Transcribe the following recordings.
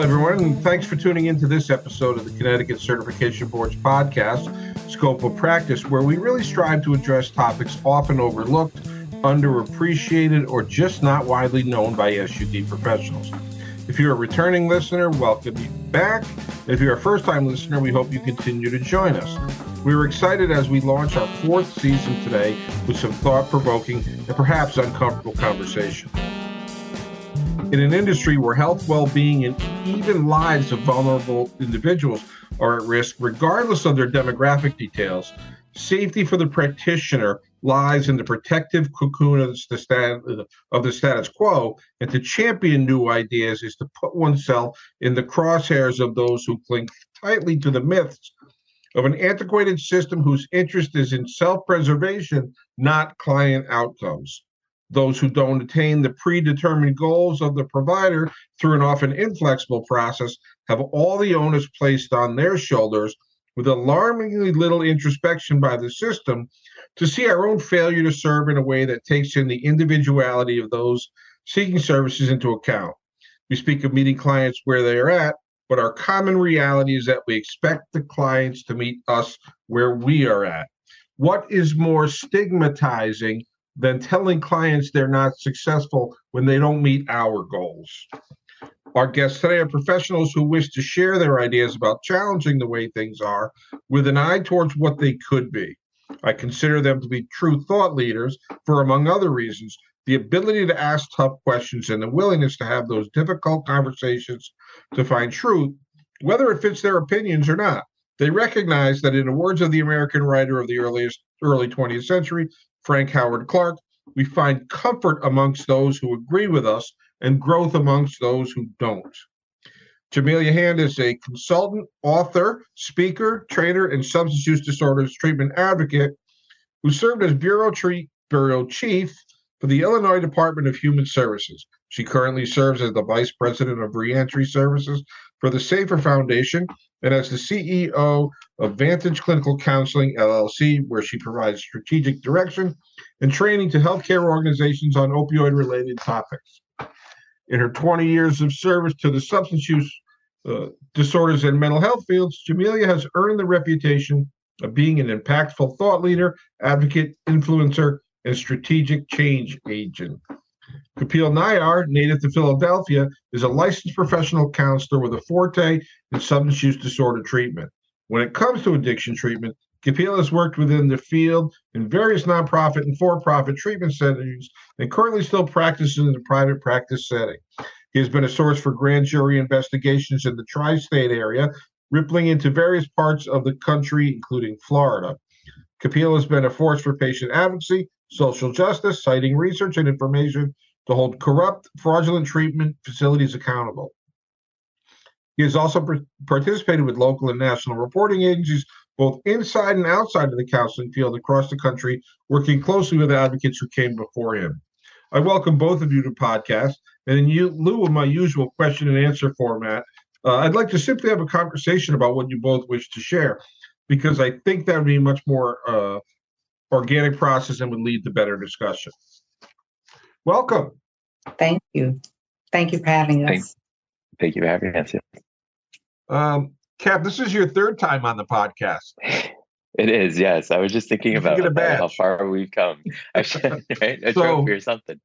Hello, everyone, and thanks for tuning into this episode of the Connecticut Certification Board's podcast, Scope of Practice, where we really strive to address topics often overlooked, underappreciated, or just not widely known by SUD professionals. If you're a returning listener, welcome back. If you're a first-time listener, we hope you continue to join us. We were excited as we launch our fourth season today with some thought-provoking and perhaps uncomfortable conversation. In an industry where health, well-being, and even lives of vulnerable individuals are at risk, regardless of their demographic details, safety for the practitioner lies in the protective cocoon of the status quo, and to champion new ideas is to put oneself in the crosshairs of those who cling tightly to the myths of an antiquated system whose interest is in self-preservation, not client outcomes. Those who don't attain the predetermined goals of the provider through an often inflexible process have all the onus placed on their shoulders with alarmingly little introspection by the system to see our own failure to serve in a way that takes in the individuality of those seeking services into account. We speak of meeting clients where they are at, but our common reality is that we expect the clients to meet us where we are at. What is more stigmatizing than telling clients they're not successful when they don't meet our goals? Our guests today are professionals who wish to share their ideas about challenging the way things are with an eye towards what they could be. I consider them to be true thought leaders for, among other reasons, the ability to ask tough questions and the willingness to have those difficult conversations to find truth, whether it fits their opinions or not. They recognize that in the words of the American writer of the early 20th century, Frank Howard Clark, we find comfort amongst those who agree with us and growth amongst those who don't. Jamelia Hand is a consultant, author, speaker, trainer, and substance use disorders treatment advocate who served as Bureau Chief for the Illinois Department of Human Services. She currently serves as the Vice President of Reentry Services for the Safer Foundation and as the CEO of Vantage Clinical Counseling, LLC, where she provides strategic direction and training to healthcare organizations on opioid-related topics. In her 20 years of service to the substance use disorders and mental health fields, Jamelia has earned the reputation of being an impactful thought leader, advocate, influencer, and strategic change agent. Kapil Nayar, native to Philadelphia, is a licensed professional counselor with a forte in substance use disorder treatment. When it comes to addiction treatment, Kapil has worked within the field in various nonprofit and for-profit treatment settings and currently still practices in the private practice setting. He has been a source for grand jury investigations in the tri-state area, rippling into various parts of the country, including Florida. Kapil has been a force for patient advocacy, social justice, citing research and information to hold corrupt, fraudulent treatment facilities accountable. He has also participated with local and national reporting agencies, both inside and outside of the counseling field across the country, working closely with advocates who came before him. I welcome both of you to the podcast, and in lieu of my usual question and answer format, I'd like to simply have a conversation about what you both wish to share, because I think that would be much more organic process and would lead to better discussion. Welcome. Thank you. Thank you for having us. Thank you for having us. Cap, this is your third time on the podcast. It is, yes. I was just thinking about how far we've come. Actually, right? A trophy or something.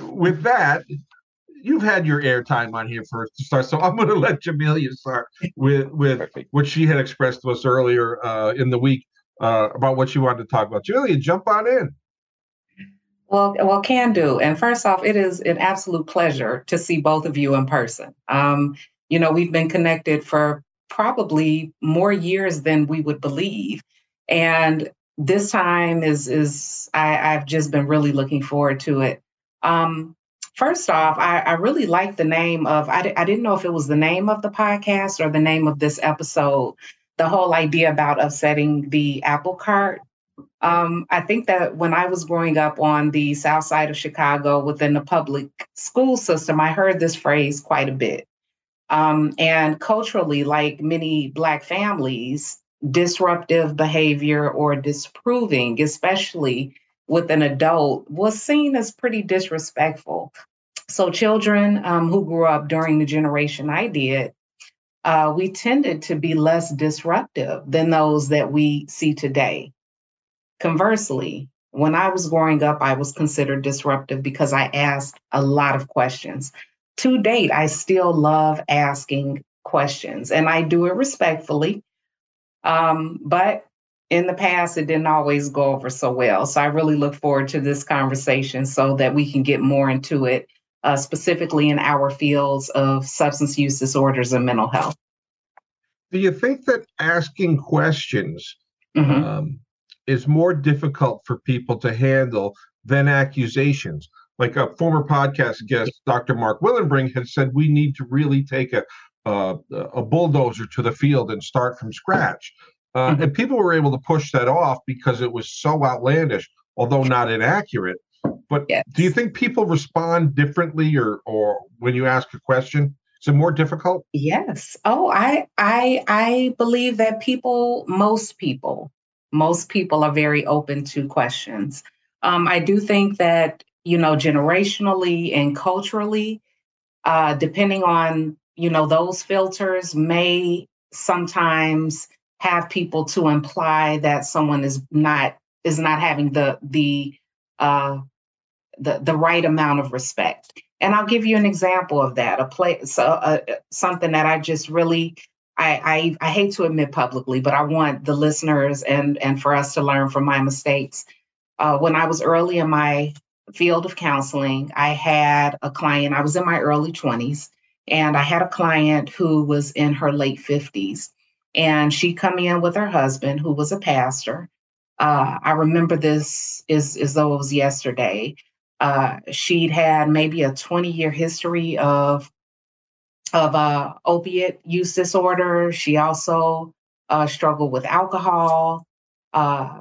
With that, you've had your airtime on here first to start, so I'm going to let Jamelia start with what she had expressed to us earlier in the week about what she wanted to talk about. Jamelia, jump on in. Well, can do. And first off, it is an absolute pleasure to see both of you in person. You know, we've been connected for probably more years than we would believe. And this time I've just been really looking forward to it. First off, I really like the name of, I didn't know if it was the name of the podcast or the name of this episode, the whole idea about upsetting the apple cart. I think that when I was growing up on the south side of Chicago within the public school system, I heard this phrase quite a bit. And culturally, like many Black families, disruptive behavior or disproving, especially with an adult, was seen as pretty disrespectful. So children who grew up during the generation I did, we tended to be less disruptive than those that we see today. Conversely, when I was growing up, I was considered disruptive because I asked a lot of questions. To date, I still love asking questions, and I do it respectfully. But in the past, it didn't always go over so well. So I really look forward to this conversation so that we can get more into it, specifically in our fields of substance use disorders and mental health. Do you think that asking questions is more difficult for people to handle than accusations? Like a former podcast guest, Dr. Mark Willenbring, had said, we need to really take a bulldozer to the field and start from scratch. And people were able to push that off because it was so outlandish, although not inaccurate. But yes. Do you think people respond differently or when you ask a question? Is it more difficult? Yes. Oh, I believe that most people are very open to questions. I do think that, you know, generationally and culturally, depending on, you know, those filters may sometimes have people to imply that someone is not having the right amount of respect. And I'll give you an example of that. Something that I just really, I hate to admit publicly, but I want the listeners and for us to learn from my mistakes. When I was early in my field of counseling, I had a client. I was in my early 20s, and I had a client who was in her late 50s. And she come in with her husband, who was a pastor. I remember this as though it was yesterday. She'd had maybe a 20-year history of opiate use disorder. She also struggled with alcohol.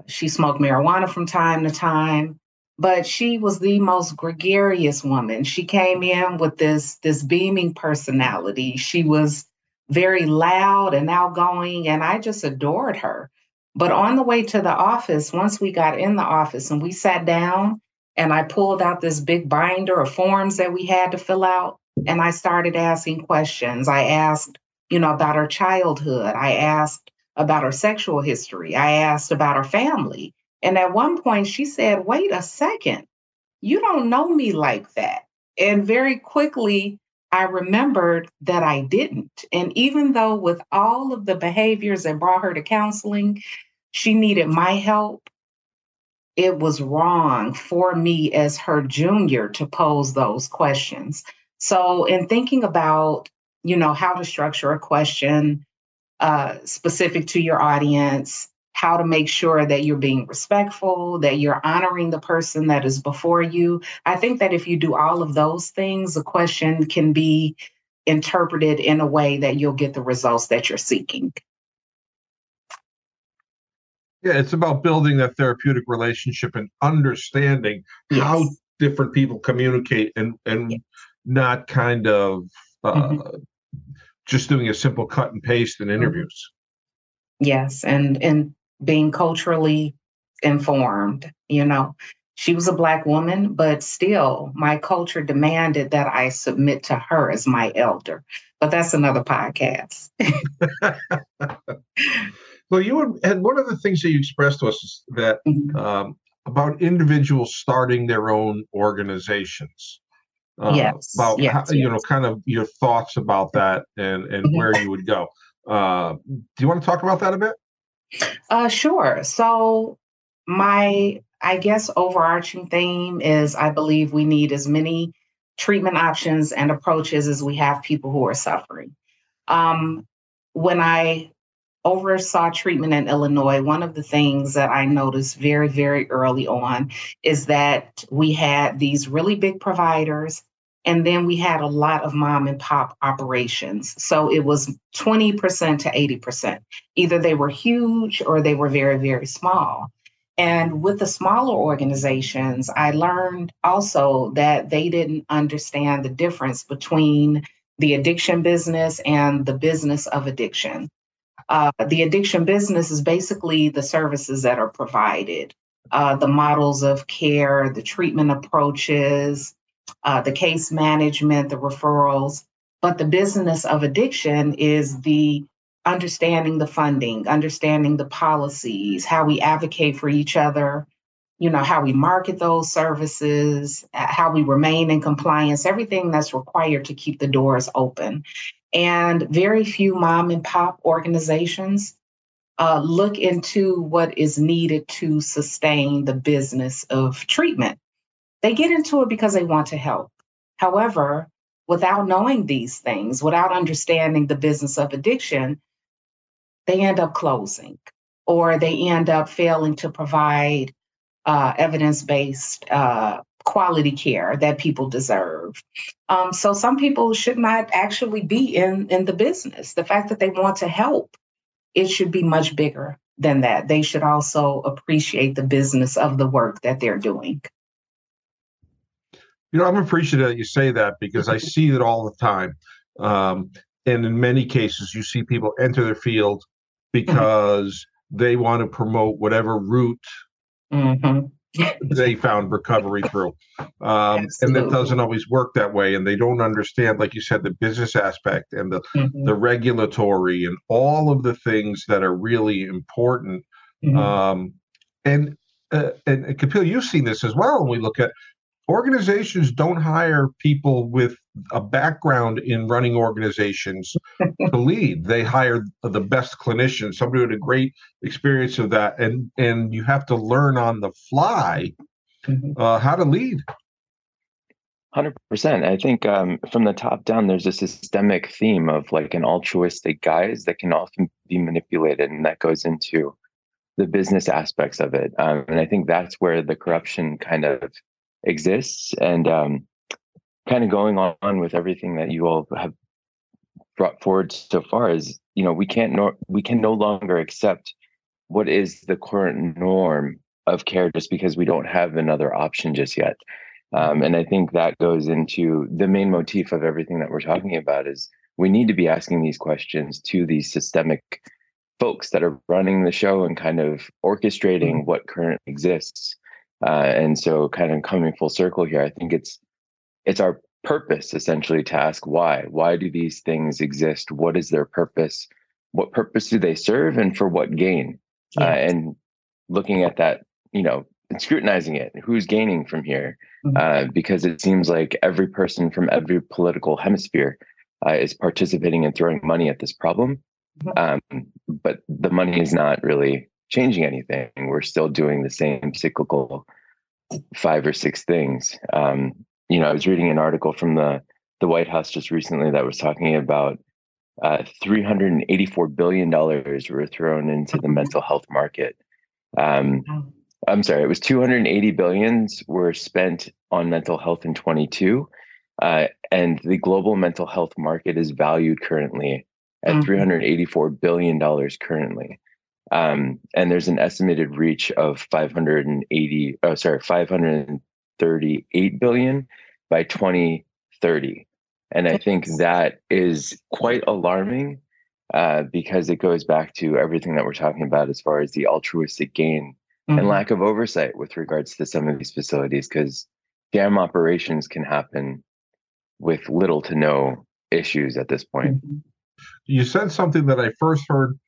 She smoked marijuana from time to time. But she was the most gregarious woman. She came in with this beaming personality. She was very loud and outgoing, and I just adored her. But on the way to the office, once we got in the office and we sat down, and I pulled out this big binder of forms that we had to fill out, and I started asking questions. I asked, you know, about her childhood. I asked about her sexual history. I asked about her family. And at one point she said, wait a second, you don't know me like that. And very quickly, I remembered that I didn't. And even though with all of the behaviors that brought her to counseling, she needed my help, it was wrong for me as her junior to pose those questions. So in thinking about, you know, how to structure a question specific to your audience, how to make sure that you're being respectful, that you're honoring the person that is before you. I think that if you do all of those things, a question can be interpreted in a way that you'll get the results that you're seeking. Yeah, it's about building that therapeutic relationship and understanding how different people communicate and not kind of just doing a simple cut and paste in interviews. Yes, and being culturally informed, you know. She was a Black woman, but still my culture demanded that I submit to her as my elder. But that's another podcast. Well, and one of the things that you expressed to us is that about individuals starting their own organizations. About how, you know, kind of your thoughts about that and where you would go. Do you want to talk about that a bit? Sure. So I guess overarching theme is I believe we need as many treatment options and approaches as we have people who are suffering. When I oversaw treatment in Illinois, one of the things that I noticed very, very early on is that we had these really big providers. And then we had a lot of mom and pop operations. So it was 20% to 80%. Either they were huge or they were very, very small. And with the smaller organizations, I learned also that they didn't understand the difference between the addiction business and the business of addiction. The addiction business is basically the services that are provided, the models of care, the treatment approaches, the case management, the referrals. But the business of addiction is the understanding the funding, understanding the policies, how we advocate for each other, you know, how we market those services, how we remain in compliance, everything that's required to keep the doors open. And very few mom and pop organizations look into what is needed to sustain the business of treatment. They get into it because they want to help. However, without knowing these things, without understanding the business of addiction, they end up closing or they end up failing to provide evidence-based quality care that people deserve. So some people should not actually be in the business. The fact that they want to help, it should be much bigger than that. They should also appreciate the business of the work that they're doing. You know, I'm appreciative that you say that because I see it all the time. And in many cases, you see people enter their field because they want to promote whatever route they found recovery through. And that doesn't always work that way. And they don't understand, like you said, the business aspect and the regulatory and all of the things that are really important. And Kapil, you've seen this as well when we look at organizations don't hire people with a background in running organizations to lead. They hire the best clinicians, somebody with a great experience of that. And you have to learn on the fly how to lead. 100%. I think from the top down, there's a systemic theme of like an altruistic guise that can often be manipulated. And that goes into the business aspects of it. And I think that's where the corruption kind of exists. And kind of going on with everything that you all have brought forward so far is, you know, we can no longer accept what is the current norm of care just because we don't have another option just yet. And I think that goes into the main motif of everything that we're talking about is we need to be asking these questions to these systemic folks that are running the show and kind of orchestrating what currently exists. And so kind of coming full circle here, I think it's our purpose essentially to ask why. Why do these things exist? What is their purpose? What purpose do they serve and for what gain? Yes. And looking at that, you know, and scrutinizing it, who's gaining from here? Because it seems like every person from every political hemisphere is participating and throwing money at this problem. But the money is not really changing anything. We're still doing the same cyclical 5 or 6 things. You know, I was reading an article from the White House just recently that was talking about $384 billion were thrown into the mental health market. I'm sorry, it was $280 billion were spent on mental health in 2022. And the global mental health market is valued currently at $384 billion currently. And there's an estimated reach of 538 billion by 2030. And I think that is quite alarming because it goes back to everything that we're talking about as far as the altruistic gain and lack of oversight with regards to some of these facilities, because damn operations can happen with little to no issues at this point. You said something that I first heard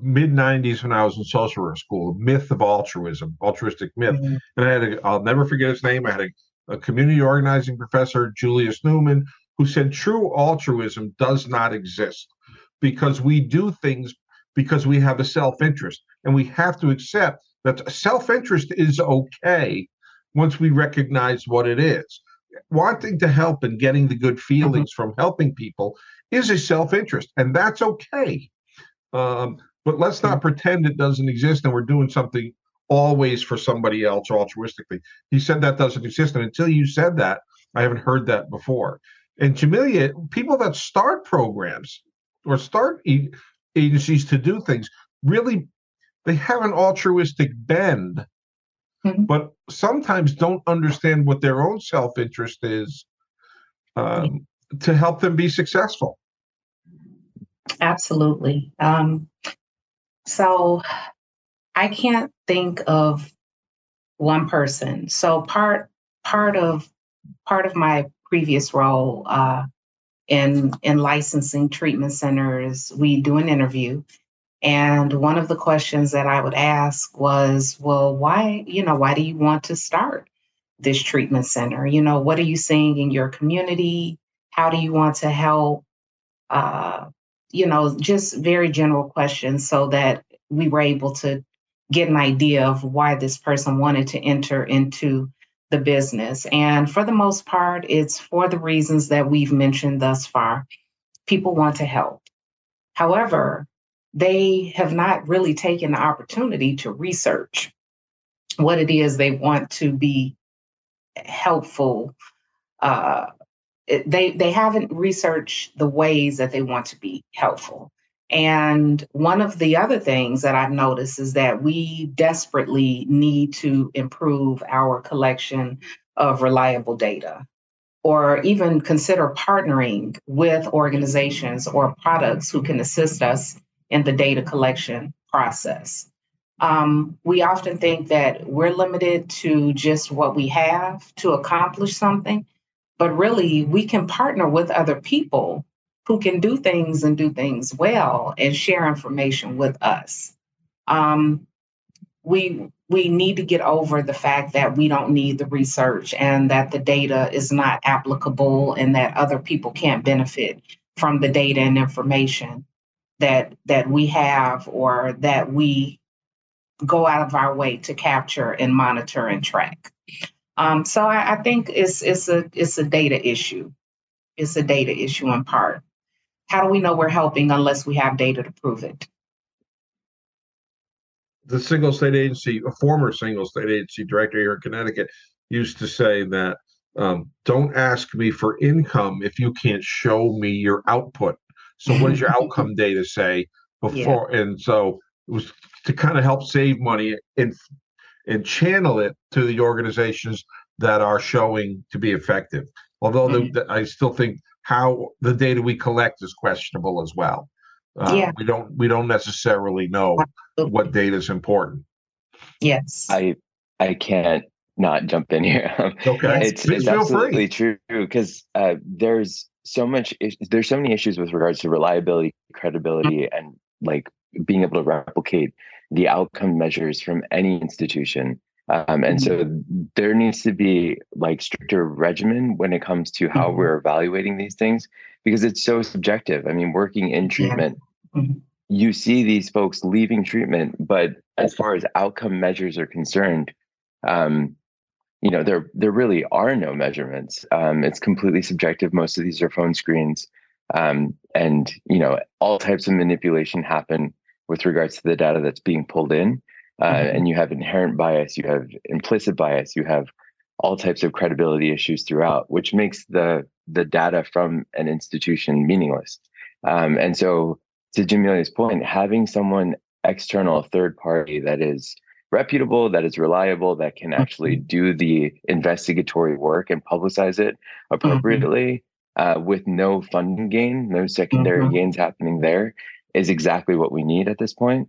mid-90s when I was in social work school, a myth of altruism, altruistic myth. And I had I'll never forget his name. I had a community organizing professor, Julius Newman, who said true altruism does not exist because we do things because we have a self-interest. And we have to accept that self-interest is okay once we recognize what it is. Wanting to help and getting the good feelings from helping people is a self-interest, and that's okay. But let's not pretend it doesn't exist and we're doing something always for somebody else altruistically. He said that doesn't exist. And until you said that, I haven't heard that before. And Jamelia, people that start programs or start agencies to do things, really, they have an altruistic bend, but sometimes don't understand what their own self-interest is to help them be successful. Absolutely. So I can't think of one person. So part of part of my previous role in licensing treatment centers, we do an interview. And one of the questions that I would ask was, well, why do you want to start this treatment center? You know, what are you seeing in your community? How do you want to help? Just very general questions so that we were able to get an idea of why this person wanted to enter into the business. And for the most part, it's for the reasons that we've mentioned thus far. People want to help. However, they have not really taken the opportunity to research what it is they want to be helpful. They haven't researched the ways that they want to be helpful. And one of the other things that I've noticed is that we desperately need to improve our collection of reliable data, or even consider partnering with organizations or products who can assist us in the data collection process. We often think that we're limited to just what we have to accomplish something, but really we can partner with other people who can do things and do things well and share information with us. We need to get over the fact that we don't need the research and that the data is not applicable and that other people can't benefit from the data and information that we have, or that we go out of our way to capture and monitor and track. So I think it's a data issue. It's a data issue in part. How do we know we're helping unless we have data to prove it? The single state agency, a former single state agency director here in Connecticut, used to say that don't ask me for income if you can't show me your output. So what does your outcome data say before? Yeah. And so it was to kind of help save money and channel it to the organizations that are showing to be effective. Although I still think how the data we collect is questionable as well. We don't necessarily know what data is important. Yes, I can't not jump in here. Okay, it's absolutely true because there's so many issues with regards to reliability, credibility, and like being able to replicate the outcome measures from any institution. And so there needs to be like stricter regimen when it comes to how we're evaluating these things, because it's so subjective. I mean, working in treatment, you see these folks leaving treatment, but as far as outcome measures are concerned, there really are no measurements. It's completely subjective. Most of these are phone screens, and all types of manipulation happen with regards to the data that's being pulled in. And you have inherent bias, you have implicit bias, you have all types of credibility issues throughout, which makes the data from an institution meaningless. And so to Jamelia's point, having someone external, third party that is reputable, that is reliable, that can actually do the investigatory work and publicize it appropriately with no funding gain, no secondary gains happening there is exactly what we need at this point.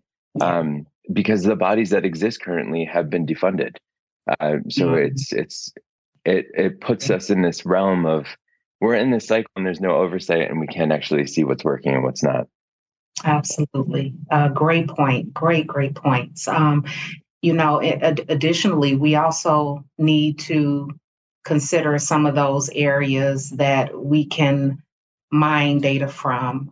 Because the bodies that exist currently have been defunded. It puts us in this realm of we're in this cycle and there's no oversight and we can't actually see what's working and what's not. Absolutely. Great point. Great points. Additionally, we also need to consider some of those areas that we can mine data from.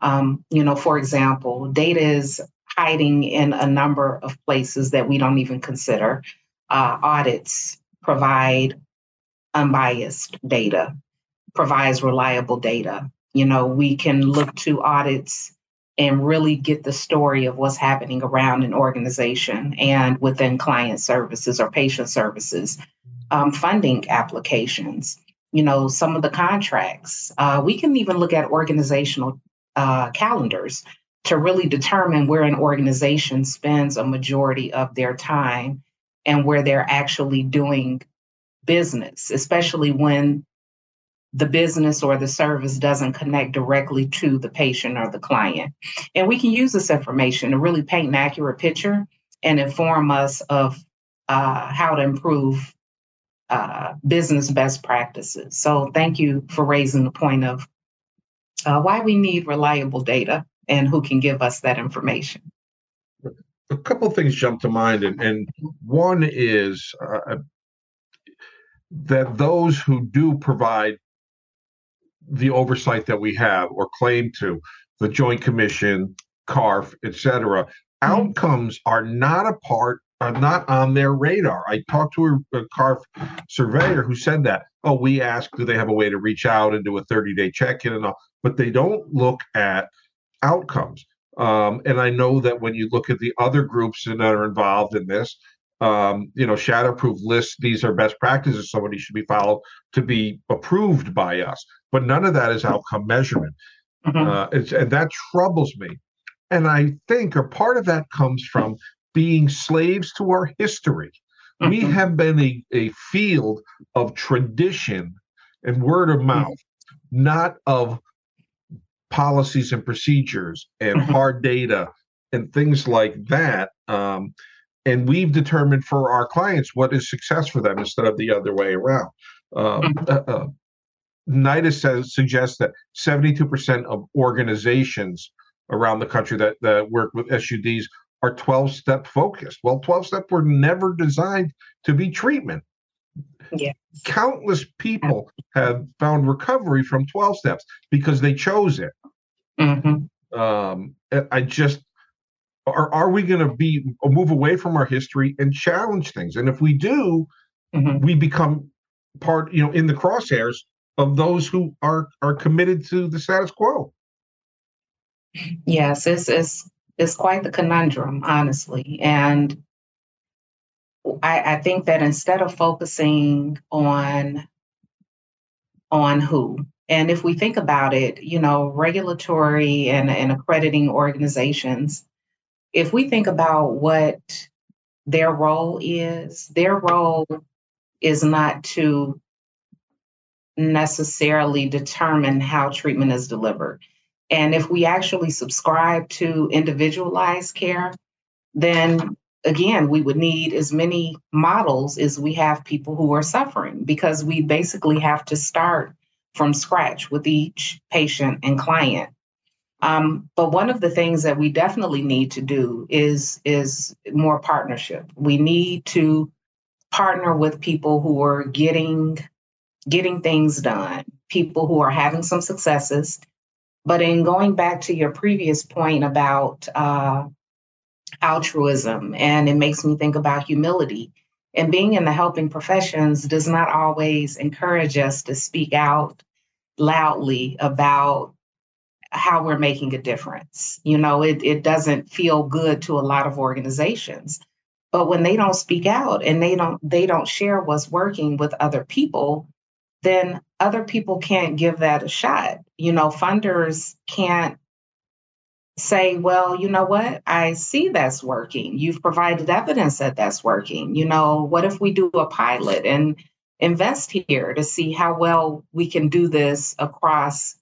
For example, data is hiding in a number of places that we don't even consider. Audits provide unbiased data, provides reliable data. We can look to audits and really get the story of what's happening around an organization and within client services or patient services, funding applications, some of the contracts. We can even look at organizational calendars to really determine where an organization spends a majority of their time and where they're actually doing business, especially when the business or the service doesn't connect directly to the patient or the client. And we can use this information to really paint an accurate picture and inform us of how to improve business best practices. So thank you for raising the point of why we need reliable data and who can give us that information. A couple of things jump to mind, and one is that those who do provide the oversight that we have or claim to, the Joint Commission, CARF, et cetera, outcomes are not on their radar. I talked to a CARF surveyor who said that, oh, we asked, do they have a way to reach out and do a 30-day check-in and all, but they don't look at outcomes. And I know that when you look at the other groups that are involved in this, shadowproof lists, these are best practices, somebody should be followed to be approved by us. But none of that is outcome measurement. And that troubles me. And I think a part of that comes from being slaves to our history. We have been a field of tradition and word of mouth, not of policies and procedures and hard data and things like that. And we've determined for our clients what is success for them instead of the other way around. NIDA suggests that 72% of organizations around the country that work with SUDs are 12-step focused. Well, 12-step were never designed to be treatment. Yes. Countless people have found recovery from 12 steps because they chose it. Are we going to move away from our history and challenge things? And if we do, we become part, in the crosshairs of those who are committed to the status quo. Yes, it's quite the conundrum, honestly. And I think that instead of focusing on who, and if we think about it, regulatory and accrediting organizations, if we think about what their role is not to necessarily determine how treatment is delivered. And if we actually subscribe to individualized care, then again, we would need as many models as we have people who are suffering, because we basically have to start from scratch with each patient and client. But one of the things that we definitely need to do is more partnership. We need to partner with people who are getting things done, people who are having some successes. But in going back to your previous point about altruism, and it makes me think about humility, and being in the helping professions does not always encourage us to speak out loudly about how we're making a difference. It doesn't feel good to a lot of organizations. But when they don't speak out and they don't share what's working with other people, then other people can't give that a shot. Funders can't say, well, you know what? I see that's working. You've provided evidence that that's working. What if we do a pilot and invest here to see how well we can do this across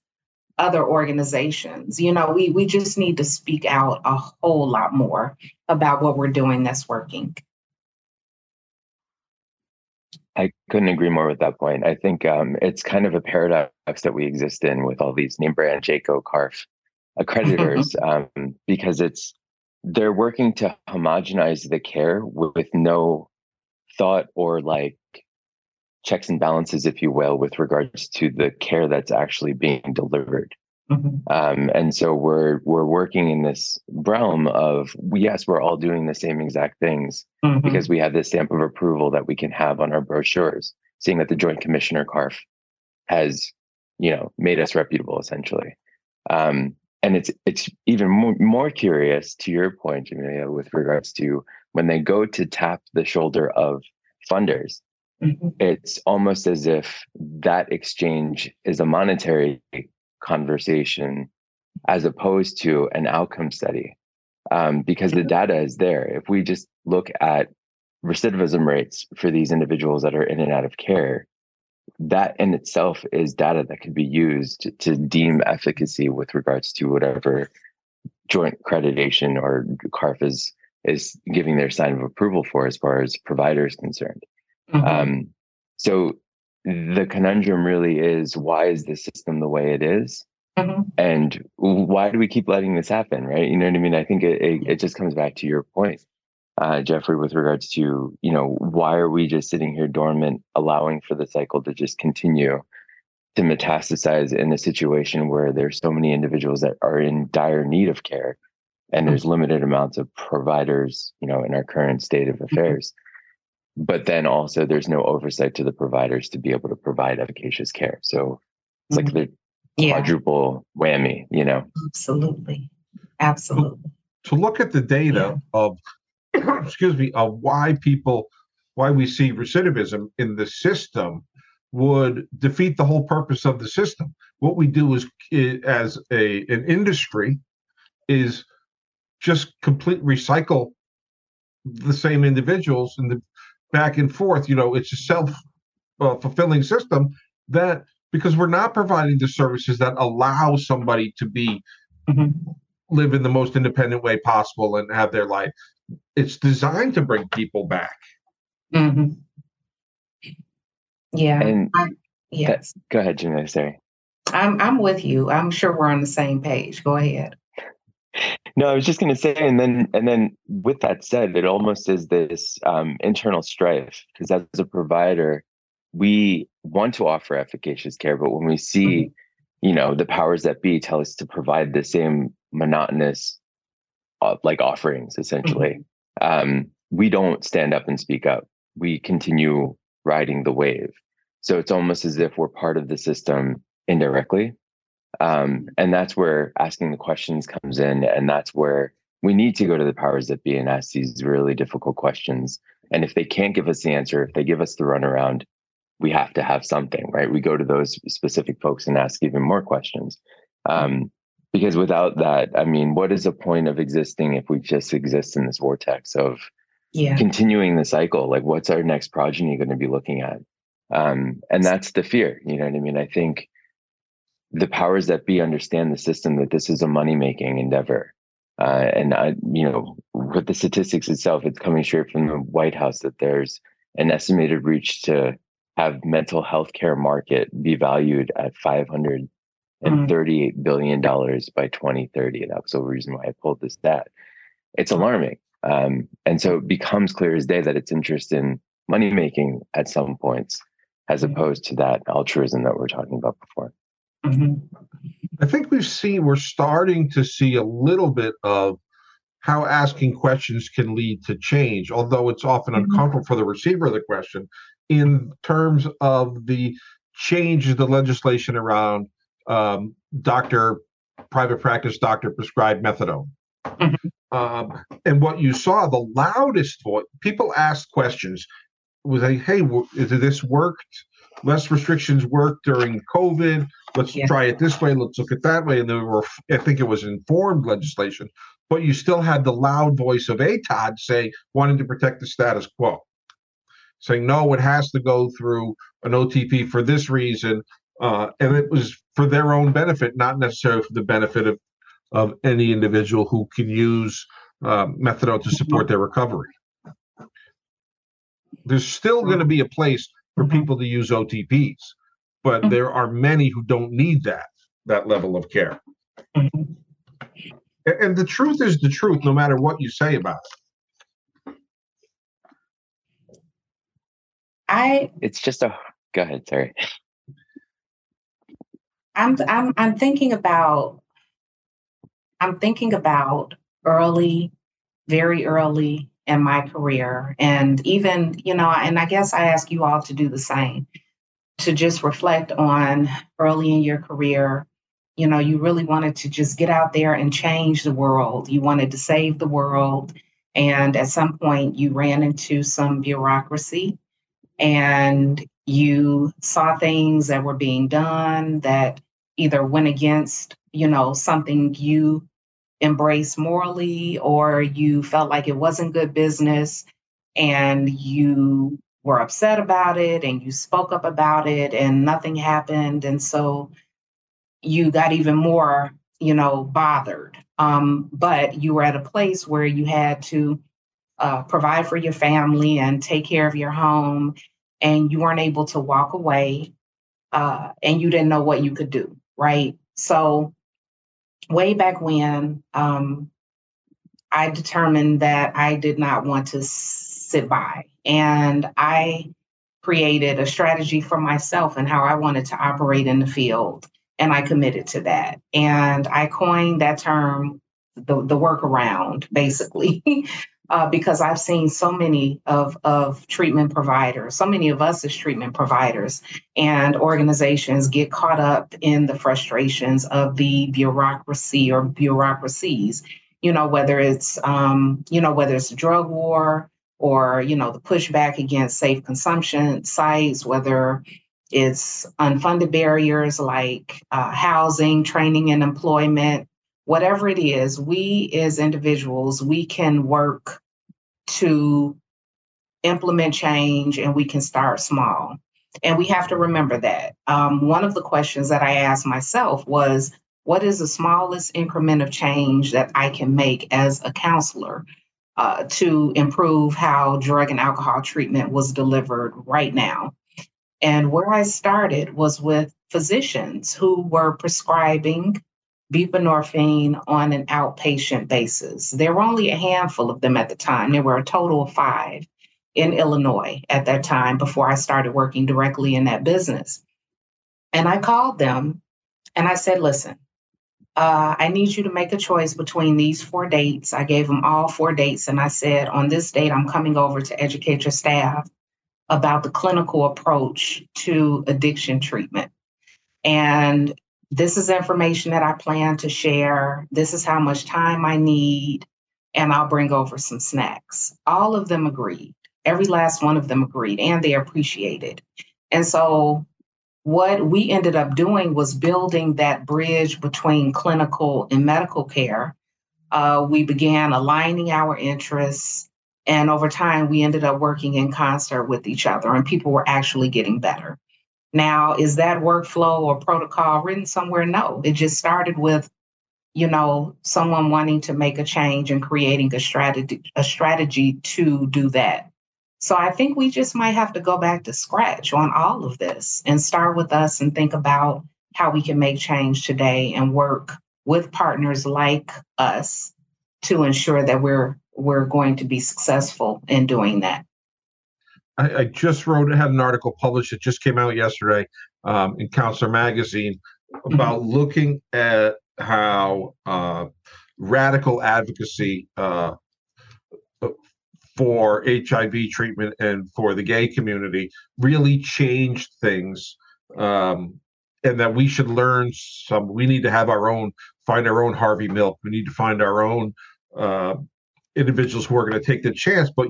other organizations? We just need to speak out a whole lot more about what we're doing that's working. I couldn't agree more with that point. I think it's kind of a paradox that we exist in with all these name brand JCO, CARF accreditors, because they're working to homogenize the care with no thought or checks and balances, if you will, with regards to the care that's actually being delivered. And so we're working in this realm of, yes, we're all doing the same exact things because we have this stamp of approval that we can have on our brochures, seeing that the Joint Commission, CARF, has, made us reputable, essentially. And it's even more curious to your point, Jamelia, with regards to when they go to tap the shoulder of funders, it's almost as if that exchange is a monetary conversation as opposed to an outcome study, because the data is there. If we just look at recidivism rates for these individuals that are in and out of care, that in itself is data that could be used to deem efficacy with regards to whatever joint accreditation or CARF is giving their sign of approval for as far as providers concerned. So the conundrum really is, why is the system the way it is? Mm-hmm. And why do we keep letting this happen, right? You know what I mean? I think it just comes back to your point, Jeffrey, with regards to, you know, why are we just sitting here dormant, allowing for the cycle to just continue to metastasize in a situation where there's so many individuals that are in dire need of care, and there's limited amounts of providers, you know, in our current state of affairs. But then also there's no oversight to the providers to be able to provide efficacious care. So it's like the quadruple whammy, you know? Absolutely. Absolutely. To look at the data of, excuse me, of why we see recidivism in the system would defeat the whole purpose of the system. What we do is, as an industry, is just complete recycle the same individuals and the back and forth. You know, it's a self-fulfilling system, that because we're not providing the services that allow somebody to be live in the most independent way possible and have their life. It's designed to bring people back. Mm-hmm. Yeah. And yes. Go ahead, Janelle. Sorry. I'm with you. I'm sure we're on the same page. Go ahead. No, I was just going to say, and then with that said, it almost is this internal strife, because as a provider, we want to offer efficacious care, but when we see, you know, the powers that be tell us to provide the same monotonous, like offerings, essentially, we don't stand up and speak up. We continue riding the wave. So it's almost as if we're part of the system indirectly. And that's where asking the questions comes in. And that's where we need to go to the powers that be and ask these really difficult questions. And if they can't give us the answer, if they give us the runaround, we have to have something, right? We go to those specific folks and ask even more questions. Because without that, I mean, what is the point of existing if we just exist in this vortex of continuing the cycle? Like, what's our next progeny going to be looking at? And that's the fear, you know what I mean? I think the powers that be understand the system, that this is a money-making endeavor. You know, with the statistics itself, it's coming straight from the White House that there's an estimated reach to have mental health care market be valued at $538 billion by 2030. That was the reason why I pulled this stat. It's alarming. And so it becomes clear as day that its interest in money-making at some points, as opposed to that altruism that we were talking about before. I think we're starting to see a little bit of how asking questions can lead to change, although it's often uncomfortable for the receiver of the question, in terms of the changes, the legislation around private practice doctor prescribed methadone. And what you saw, the loudest voice, people asked questions, was like, hey, did this work? Less restrictions work during COVID. Let's try it this way. Let's look at that way. And there were, I think it was informed legislation, but you still had the loud voice of ATAD wanting to protect the status quo, saying, no, it has to go through an OTP for this reason. And it was for their own benefit, not necessarily for the benefit of any individual who can use methadone to support their recovery. There's still going to be a place for people to use OTPs, but there are many who don't need that level of care. And the truth is the truth, no matter what you say about it. It's just a, go ahead, sorry. I'm thinking about very early in my career. And even, you know, and I guess I ask you all to do the same, to just reflect on early in your career. You know, you really wanted to just get out there and change the world. You wanted to save the world. And at some point you ran into some bureaucracy and you saw things that were being done that either went against, you know, something you embrace morally, or you felt like it wasn't good business and you were upset about it and you spoke up about it and nothing happened. And so you got even more, you know, bothered. But you were at a place where you had to provide for your family and take care of your home. and you weren't able to walk away and you didn't know what you could do, right? So way back when, I determined that I did not want to sit by, and I created a strategy for myself and how I wanted to operate in the field, and I committed to that. And I coined that term, the workaround, basically, because I've seen so many of treatment providers, so many of us as treatment providers and organizations get caught up in the frustrations of the bureaucracy or bureaucracies, you know, whether it's, whether it's a drug war or, you know, the pushback against safe consumption sites, whether it's unfunded barriers like housing, training and employment. Whatever it is, we as individuals, we can work to implement change, and we can start small. And we have to remember that. One of the questions that I asked myself was, what is the smallest increment of change that I can make as a counselor to improve how drug and alcohol treatment was delivered right now? And where I started was with physicians who were prescribing buprenorphine on an outpatient basis. There were only a handful of them at the time. There were a total of 5 in Illinois at that time before I started working directly in that business. And I called them and I said, listen, I need you to make a choice between these 4 dates. I gave them all 4 dates. And I said, on this date, I'm coming over to educate your staff about the clinical approach to addiction treatment. And this is information that I plan to share. This is how much time I need, and I'll bring over some snacks. All of them agreed. Every last one of them agreed, and they appreciated. And so what we ended up doing was building that bridge between clinical and medical care. We began aligning our interests, and over time, we ended up working in concert with each other, and people were actually getting better. Now, is that workflow or protocol written somewhere? No, it just started with, you know, someone wanting to make a change and creating a strategy to do that. So I think we just might have to go back to scratch on all of this and start with us and think about how we can make change today and work with partners like us to ensure that we're going to be successful in doing that. I just had an article published that just came out yesterday in Counselor Magazine about looking at how radical advocacy for HIV treatment and for the gay community really changed things, and that we should learn some. We need to find our own Harvey Milk. We need to find our own individuals who are going to take the chance, but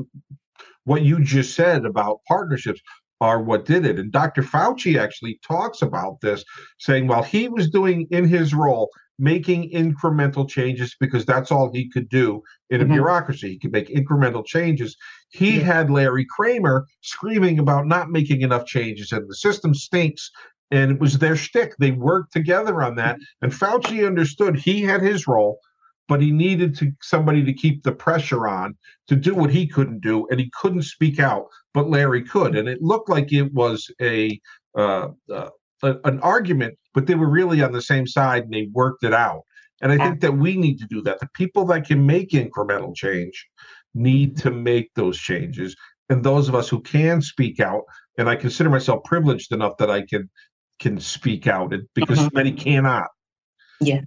what you just said about partnerships are what did it. And Dr. Fauci actually talks about this, saying while he was doing in his role, making incremental changes because that's all he could do in a bureaucracy. He could make incremental changes. He had Larry Kramer screaming about not making enough changes and the system stinks. And it was their shtick. They worked together on that. And Fauci understood he had his role, but he needed somebody to keep the pressure on to do what he couldn't do, and he couldn't speak out, but Larry could. And it looked like it was an argument, but they were really on the same side, and they worked it out. And I think that we need to do that. The people that can make incremental change need to make those changes, and those of us who can speak out, and I consider myself privileged enough that I can speak out, because many cannot. Yes.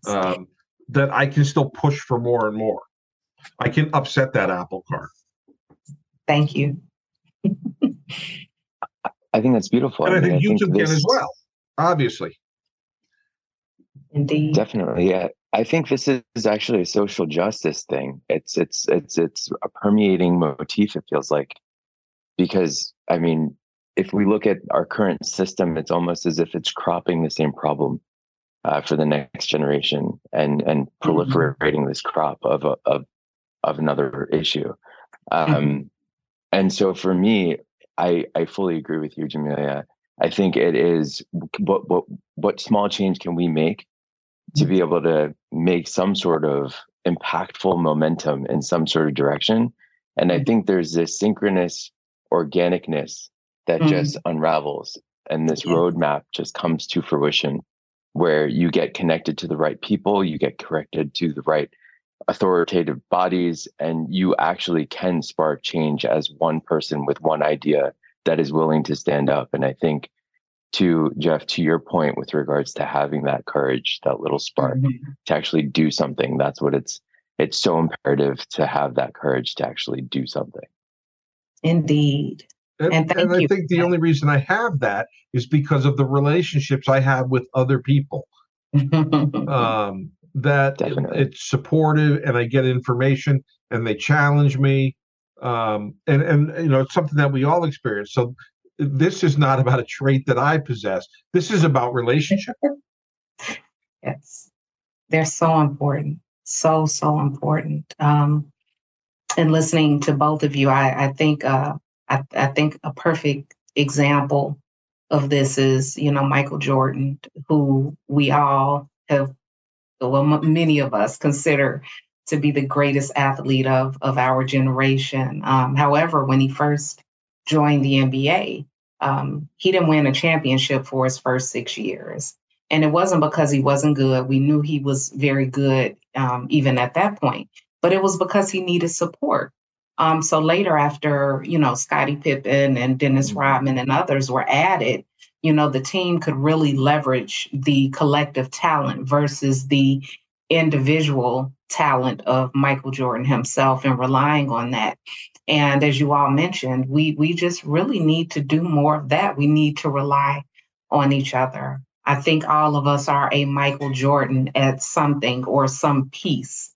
That I can still push for more and more. I can upset that apple cart. Thank you. I think that's beautiful. And I think you two can as well, obviously. Indeed. Definitely, yeah. I think this is actually a social justice thing. It's a permeating motif, it feels like. Because, I mean, if we look at our current system, it's almost as if it's cropping the same problem for the next generation and proliferating this crop of another issue. And so for me, I fully agree with you, Jamelia. I think it is what small change can we make to be able to make some sort of impactful momentum in some sort of direction. And I think there's this synchronous organicness that just unravels. And this roadmap just comes to fruition where you get connected to the right people, you get connected to the right authoritative bodies, and you actually can spark change as one person with one idea that is willing to stand up. And I think, to Jeff, to your point with regards to having that courage, that little spark to actually do something, that's what it's so imperative to have that courage to actually do something. Indeed. And I think the only reason I have that is because of the relationships I have with other people. That it's supportive, and I get information, and they challenge me, and you know, it's something that we all experience. So this is not about a trait that I possess. This is about relationship. Yes, they're so important, so important. And listening to both of you, I think a perfect example of this is, you know, Michael Jordan, who we all have, well, many of us consider to be the greatest athlete of our generation. However, when he first joined the NBA, he didn't win a championship for his first 6 years. And it wasn't because he wasn't good. We knew he was very good, even at that point, but it was because he needed support. So later, after, you know, Scottie Pippen and Dennis Rodman and others were added, you know, the team could really leverage the collective talent versus the individual talent of Michael Jordan himself and relying on that. And as you all mentioned, we just really need to do more of that. We need to rely on each other. I think all of us are a Michael Jordan at something or some piece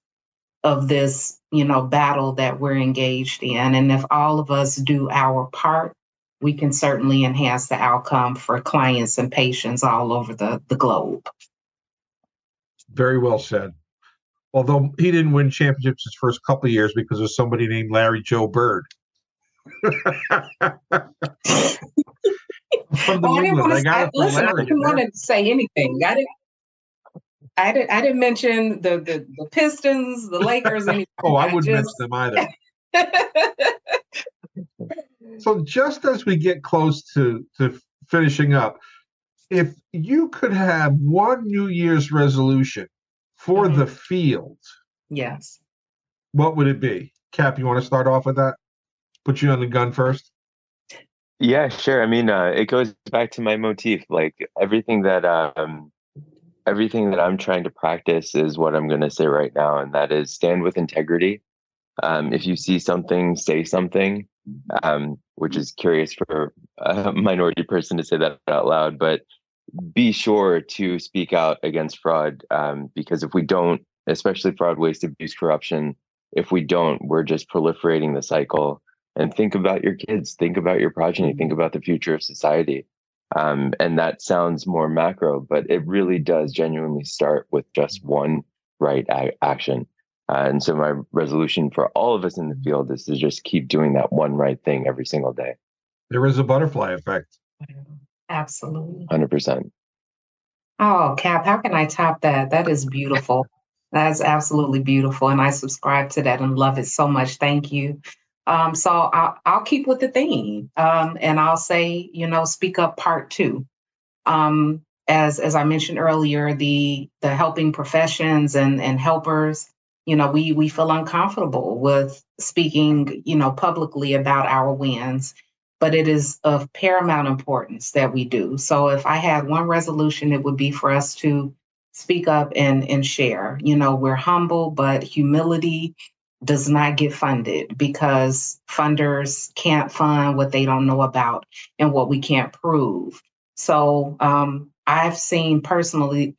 of this, you know, battle that we're engaged in. And if all of us do our part, we can certainly enhance the outcome for clients and patients all over the globe. Very well said. Although he didn't win championships his first couple of years because of somebody named Larry Joe Bird. I didn't want to say anything. I didn't mention the Pistons, the Lakers, anything. I wouldn't mention them either. So just as we get close to finishing up, if you could have one New Year's resolution for the field, yes, what would it be? Cap, you want to start off with that? Put you on the gun first? Yeah, sure. I mean, it goes back to my motif. Like everything that I'm trying to practice is what I'm going to say right now, and that is stand with integrity. If you see something, say something, which is curious for a minority person to say that out loud, but be sure to speak out against fraud, because if we don't, especially fraud, waste, abuse, corruption, if we don't, we're just proliferating the cycle. And think about your kids, think about your progeny, think about the future of society. And that sounds more macro, but it really does genuinely start with just one right action. And so my resolution for all of us in the field is to just keep doing that one right thing every single day. There is a butterfly effect. Absolutely. 100%. Oh, Cap, how can I top that? That is beautiful. That's absolutely beautiful. And I subscribe to that and love it so much. Thank you. So I'll keep with the theme, and I'll say, you know, speak up part two. As I mentioned earlier, the helping professions and helpers, you know, we feel uncomfortable with speaking, you know, publicly about our wins, but it is of paramount importance that we do. So if I had one resolution, it would be for us to speak up and share. You know, we're humble, but humility does not get funded because funders can't fund what they don't know about and what we can't prove. So I've seen personally,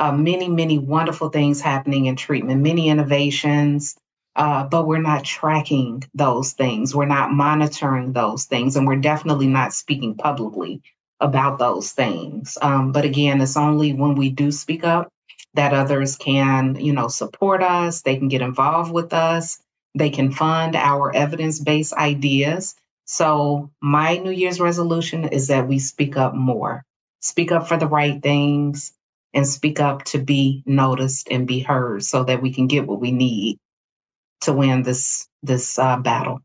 many wonderful things happening in treatment, many innovations, but we're not tracking those things. We're not monitoring those things, and we're definitely not speaking publicly about those things. But again, it's only when we do speak up that others can, you know, support us, they can get involved with us, they can fund our evidence-based ideas. So my New Year's resolution is that we speak up more, speak up for the right things, and speak up to be noticed and be heard so that we can get what we need to win this battle.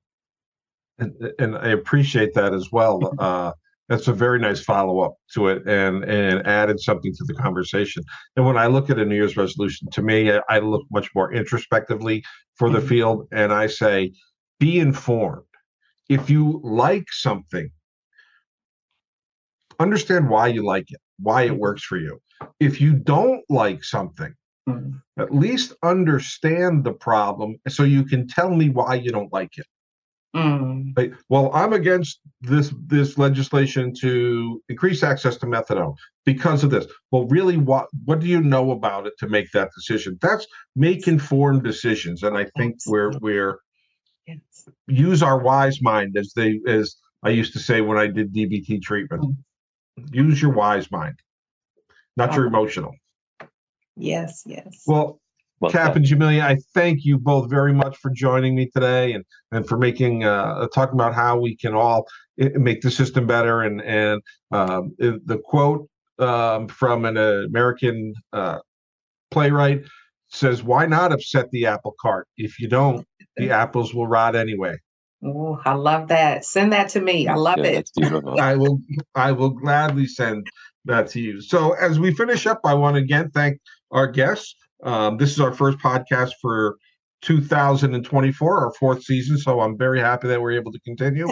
And I appreciate that as well. That's a very nice follow-up to it, and added something to the conversation. And when I look at a New Year's resolution, to me, I look much more introspectively for the field, and I say, be informed. If you like something, understand why you like it, why it works for you. If you don't like something, at least understand the problem so you can tell me why you don't like it. Like, well, I'm against this legislation to increase access to methadone because of this. Well, really, what do you know about it to make that decision? That's make informed decisions, and I think we're yes. Use our wise mind, as I used to say when I did DBT treatment. Use your wise mind, not your emotional. Yes, yes. Well, Cap and Jamelia, I thank you both very much for joining me today and for making talking about how we can all make the system better. And the quote from an American playwright says, "Why not upset the apple cart? If you don't, the apples will rot anyway." Oh, I love that. Send that to me. I love it. I will gladly send that to you. So as we finish up, I want to again thank our guests. This is our first podcast for 2024, our fourth season, so I'm very happy that we're able to continue.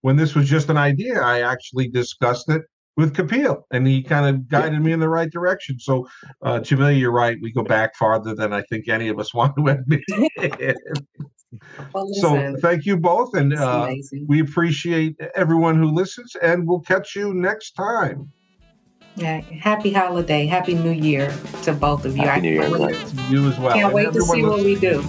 When this was just an idea, I actually discussed it with Kapil, and he kind of guided me in the right direction. So, Jamelia, you're right. We go back farther than I think any of us want to admit. So thank you both, and we appreciate everyone who listens, and we'll catch you next time. Yeah, happy holiday, happy new year to both of you. Happy new year, to you as well. Can't wait to see what we do.